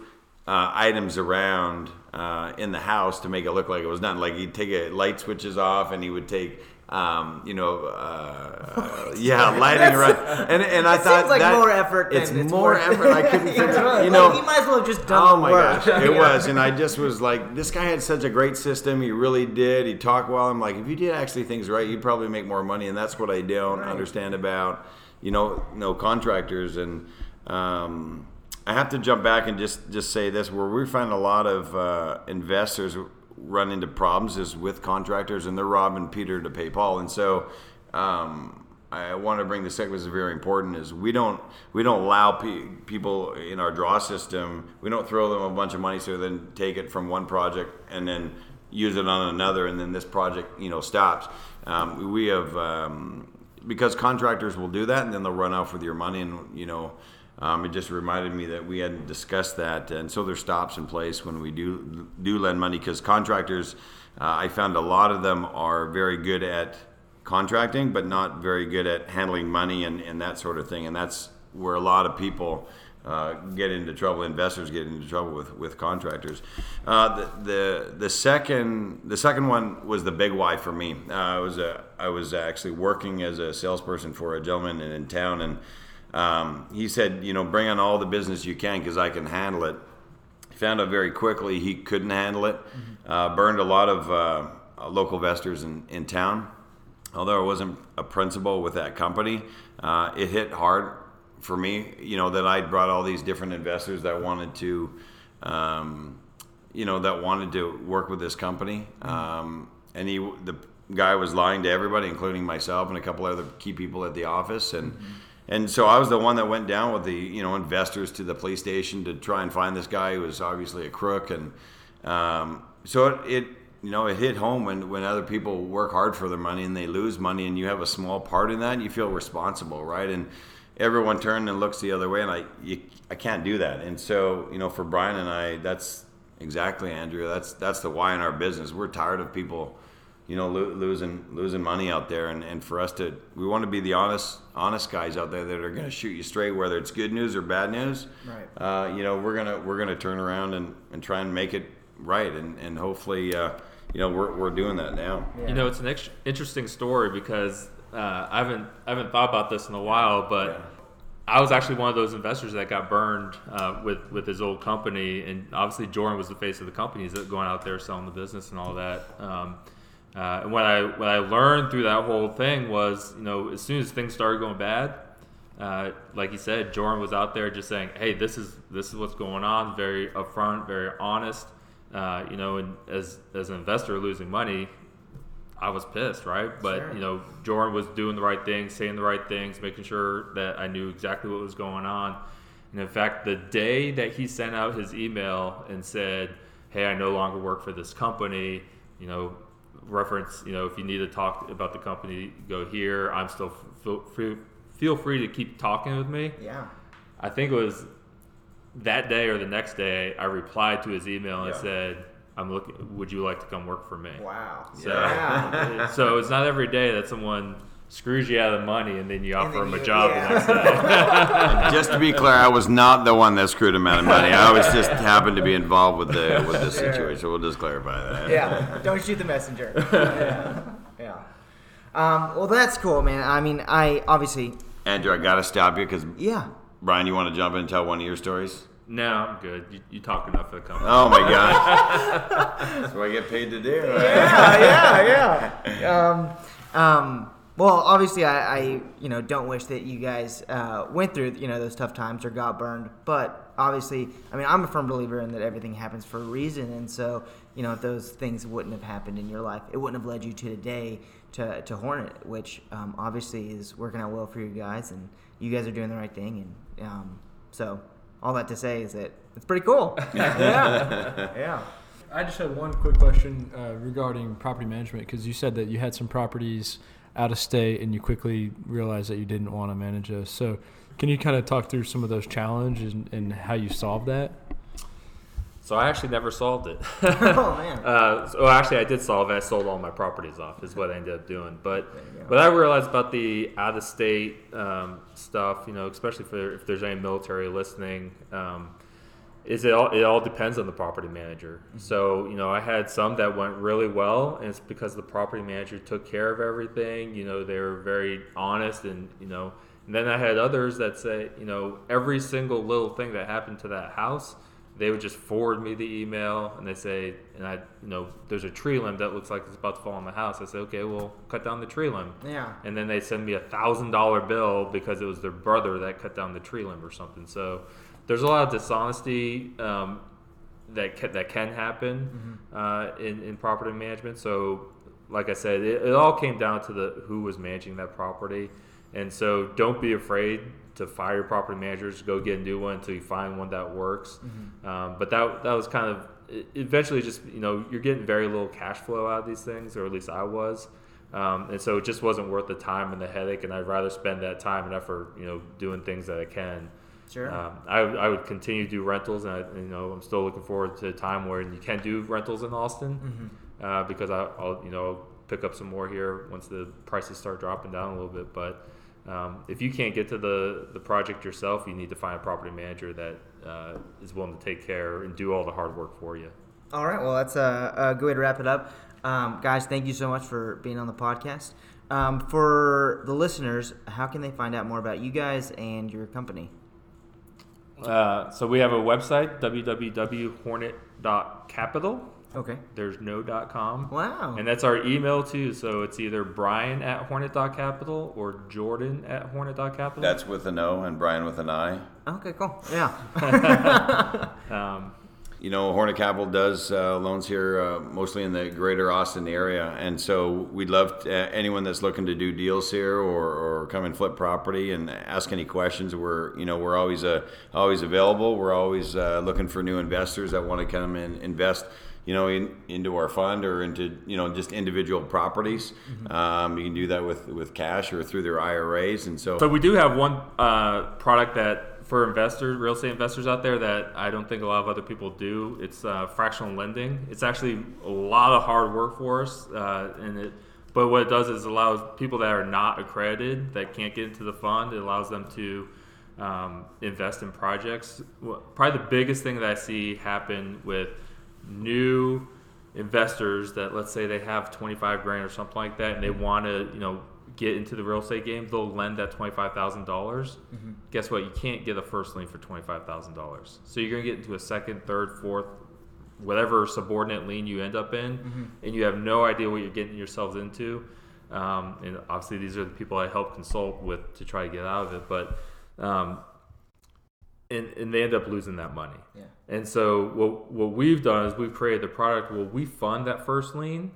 uh, items around Uh, in the house to make it look like it was done. Like he'd take a light switches off, and he would take, um, you know, uh, uh, yeah, lighting around. And and I it thought seems like that more effort. It's, it's more, more effort. I couldn't think of, you know. Like, he might as well have just done. Oh my work. Gosh, it yeah. was. And I just was like, this guy had such a great system. He really did. He talked well. I'm like, if you did actually things right, you'd probably make more money. And that's what I don't right. understand about, you know, no contractors and. Um, I have to jump back and just, just say this, where we find a lot of uh, investors run into problems is with contractors, and they're robbing Peter to pay Paul. And so um, I want to bring this up, which is very important, is we don't we don't allow pe- people in our draw system, we don't throw them a bunch of money so then take it from one project and then use it on another, and then this project, you know, stops. Um, we have, um, because contractors will do that, and then they'll run off with your money, and, you know, Um, it just reminded me that we hadn't discussed that, and so there's stops in place when we do do lend money, because contractors, uh, I found a lot of them are very good at contracting, but not very good at handling money and, and that sort of thing, and that's where a lot of people uh, get into trouble. Investors get into trouble with with contractors. Uh, the, the the second the second one was the big why for me. Uh, I was a, I was actually working as a salesperson for a gentleman in, in town, and. Um, he said, you know, bring on all the business you can because I can handle it. Found out very quickly he couldn't handle it. Mm-hmm. Uh, burned a lot of uh, local investors in, in town. Although I wasn't a principal with that company, uh, it hit hard for me, you know, that I brought all these different investors that wanted to, um, you know, that wanted to work with this company. Mm-hmm. Um, and he, the guy was lying to everybody, including myself and a couple other key people at the office. And mm-hmm. And so I was the one that went down with the, you know, investors to the police station to try and find this guy who was obviously a crook. And um, so it, it you know, it hit home when, when other people work hard for their money and they lose money and you have a small part in that, you feel responsible, right? And everyone turns and looks the other way, and I you, I can't do that. And so, you know, for Brian and I, that's exactly, Andrew, that's that's the why in our business. We're tired of people, you know, lo- losing losing money out there. And, and for us to, we want to be the honest honest guys out there that are going to shoot you straight, whether it's good news or bad news. Right. Uh, you know, we're gonna we're gonna turn around and, and try and make it right, and and hopefully, uh, you know, we're we're doing that now. Yeah. You know, it's an ex- interesting story because uh, I haven't I haven't thought about this in a while, but. Yeah. I was actually one of those investors that got burned uh, with, with his old company. And obviously Jordan was the face of the company. He's going out there selling the business and all that. Um, uh, and what I what I learned through that whole thing was, you know, as soon as things started going bad, uh, like you said, Jordan was out there just saying, hey, this is this is what's going on, very upfront, very honest. Uh, you know, and as, as an investor losing money, I was pissed, right? But, sure. you know, Jordan was doing the right things, saying the right things, making sure that I knew exactly what was going on. And, in fact, the day that he sent out his email and said, hey, I no longer work for this company, you know, reference, you know, if you need to talk about the company, go here. I'm still f- feel free to keep talking with me. Yeah. I think it was that day or the next day I replied to his email and yeah. said, I'm looking, would you like to come work for me? Wow. So, yeah. so it's not every day that someone screws you out of the money and then you offer them a you, job yeah. the next day. Just to be clear, I was not the one that screwed him out of money. I was just happened to be involved with the with the situation. Sure. We'll just clarify that. Yeah. Don't shoot the messenger. Yeah. Yeah. Um, well, that's cool, man. I mean, I obviously. Andrew, I got to stop you because. Yeah. Brian, you want to jump in and tell one of your stories? No, I'm good. You, you talk enough for the company. Oh, my gosh. That's what I get paid to do. Right? Yeah, yeah, yeah. Um, um, well, obviously, I, I you know don't wish that you guys uh, went through you know those tough times or got burned. But obviously, I mean, I'm a firm believer in that everything happens for a reason. And so, you know, if those things wouldn't have happened in your life, it wouldn't have led you to today to, to Hornet, which um, obviously is working out well for you guys. And you guys are doing the right thing. And um, so... all that to say is that it's pretty cool. Yeah. Yeah. I just had one quick question uh, regarding property management, because you said that you had some properties out of state and you quickly realized that you didn't want to manage those. So can you kind of talk through some of those challenges and, and how you solved that? So I actually never solved it. Oh, man. Uh, so actually, I did solve it. I sold all my properties off is what I ended up doing. But what I realized about the out-of-state um, stuff, you know, especially for if there's any military listening, um, is it all, it all depends on the property manager. Mm-hmm. So, you know, I had some that went really well, and it's because the property manager took care of everything. You know, they were very honest and, you know. And then I had others that say, you know, every single little thing that happened to that house, they would just forward me the email, and they say, and I, you know, there's a tree limb that looks like it's about to fall on the house. I say, okay, well, cut down the tree limb. Yeah. And then they send me a thousand dollar bill because it was their brother that cut down the tree limb or something. So there's a lot of dishonesty um, that ca- that can happen mm-hmm. uh, in in property management. So, like I said, it, it all came down to the who was managing that property, and so don't be afraid to fire property managers, go get a new one until you find one that works. Mm-hmm. Um, but that that was kind of, eventually just, you know, you're getting very little cash flow out of these things, or at least I was. Um, and so it just wasn't worth the time and the headache, and I'd rather spend that time and effort, you know, doing things that I can. Sure. Um, I, I would continue to do rentals, and I, you know, I'm still looking forward to a time where you can do rentals in Austin mm-hmm. uh, because I, I'll, you know, pick up some more here once the prices start dropping down a little bit. But Um, if you can't get to the, the project yourself, you need to find a property manager that uh, is willing to take care and do all the hard work for you. All right. Well, that's a, a good way to wrap it up. Um, guys, thank you so much for being on the podcast. Um, for the listeners, how can they find out more about you guys and your company? Uh, so we have a website, w w w dot hornet dot capital. Okay. There's no dot com. Wow. And that's our email too. So it's either Brian at hornet dot capital or Jordan at hornet dot capital. That's with an O and Brian with an I. Okay, cool. Yeah. um, you know, Hornet Capital does uh, loans here uh, mostly in the greater Austin area. And so we'd love to, uh, anyone that's looking to do deals here or, or come and flip property and ask any questions. We're, you know, we're always, uh, always available. We're always uh, looking for new investors that want to come and invest you know, in, into our fund or into, you know, just individual properties. Mm-hmm. Um, you can do that with, with cash or through their I R As. And so, so we do have one uh, product that for investors, real estate investors out there that I don't think a lot of other people do. It's uh, fractional lending. It's actually a lot of hard work for us, uh, and it. But what it does is allows people that are not accredited, that can't get into the fund, it allows them to um, invest in projects. Probably the biggest thing that I see happen with new investors that, let's say they have twenty-five grand or something like that, and they want to, you know, get into the real estate game, they'll lend that twenty-five thousand dollars. Mm-hmm. Guess what? You can't get a first lien for twenty-five thousand dollars. So you're going to get into a second, third, fourth, whatever subordinate lien you end up in, mm-hmm. and you have no idea what you're getting yourselves into. Um, and obviously these are the people I help consult with to try to get out of it, but um, and, and they end up losing that money. Yeah. And so what what we've done is we've created the product where we fund that first lien,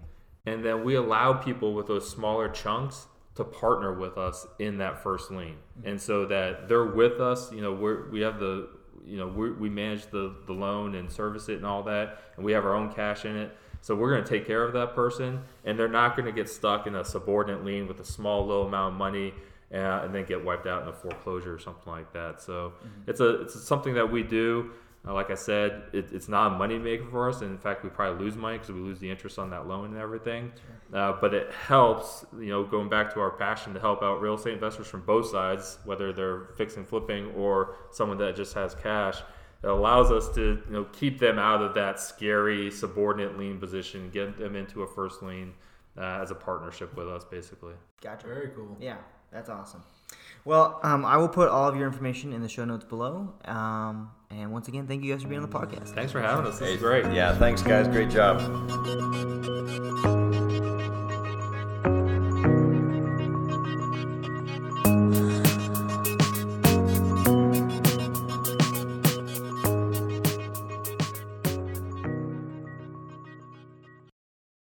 and then we allow people with those smaller chunks to partner with us in that first lien. Mm-hmm. And so that they're with us, you know, we're, we have the, you know, we we manage the, the loan and service it and all that, and we have our own cash in it. So we're going to take care of that person, and they're not going to get stuck in a subordinate lien with a small little amount of money uh, and then get wiped out in a foreclosure or something like that. So mm-hmm. it's a it's something that we do. Uh, like I said, it, it's not a moneymaker for us. And in fact, we probably lose money because we lose the interest on that loan and everything. Sure. Uh, but it helps, you know, going back to our passion to help out real estate investors from both sides, whether they're fixing, flipping, or someone that just has cash. It allows us to, you know, keep them out of that scary subordinate lien position, get them into a first lien uh, as a partnership with us, basically. Gotcha. Very cool. Yeah, that's awesome. Well, um, I will put all of your information in the show notes below. Um, and once again, thank you guys for being on the podcast. Thanks for having us. This is great. Yeah, thanks, guys. Great job.